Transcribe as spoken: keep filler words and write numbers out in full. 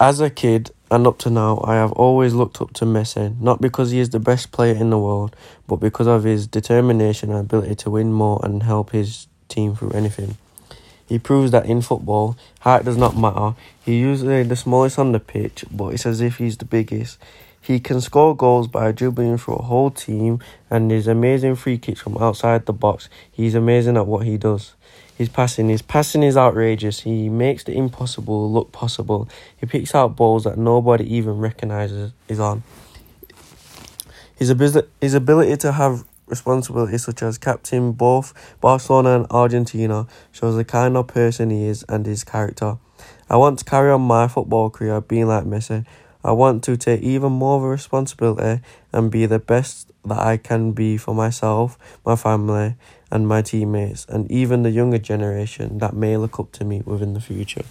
As a kid and up to now, I have always looked up to Messi, not because he is the best player in the world, but because of his determination and ability to win more and help his team through anything. He proves that in football, height does not matter. He's usually the smallest on the pitch, but it's as if he's the biggest. He can score goals by dribbling through a whole team, and his amazing free kicks from outside the box. He's amazing at what he does. His passing, his passing is outrageous. He makes the impossible look possible. He picks out balls that nobody even recognises is on. His ability, his ability to have responsibilities such as captain both Barcelona and Argentina shows the kind of person he is and his character. I want to carry on my football career being like Messi. I want to take even more of a responsibility and be the best that I can be for myself, my family and my teammates, and even the younger generation that may look up to me within the future.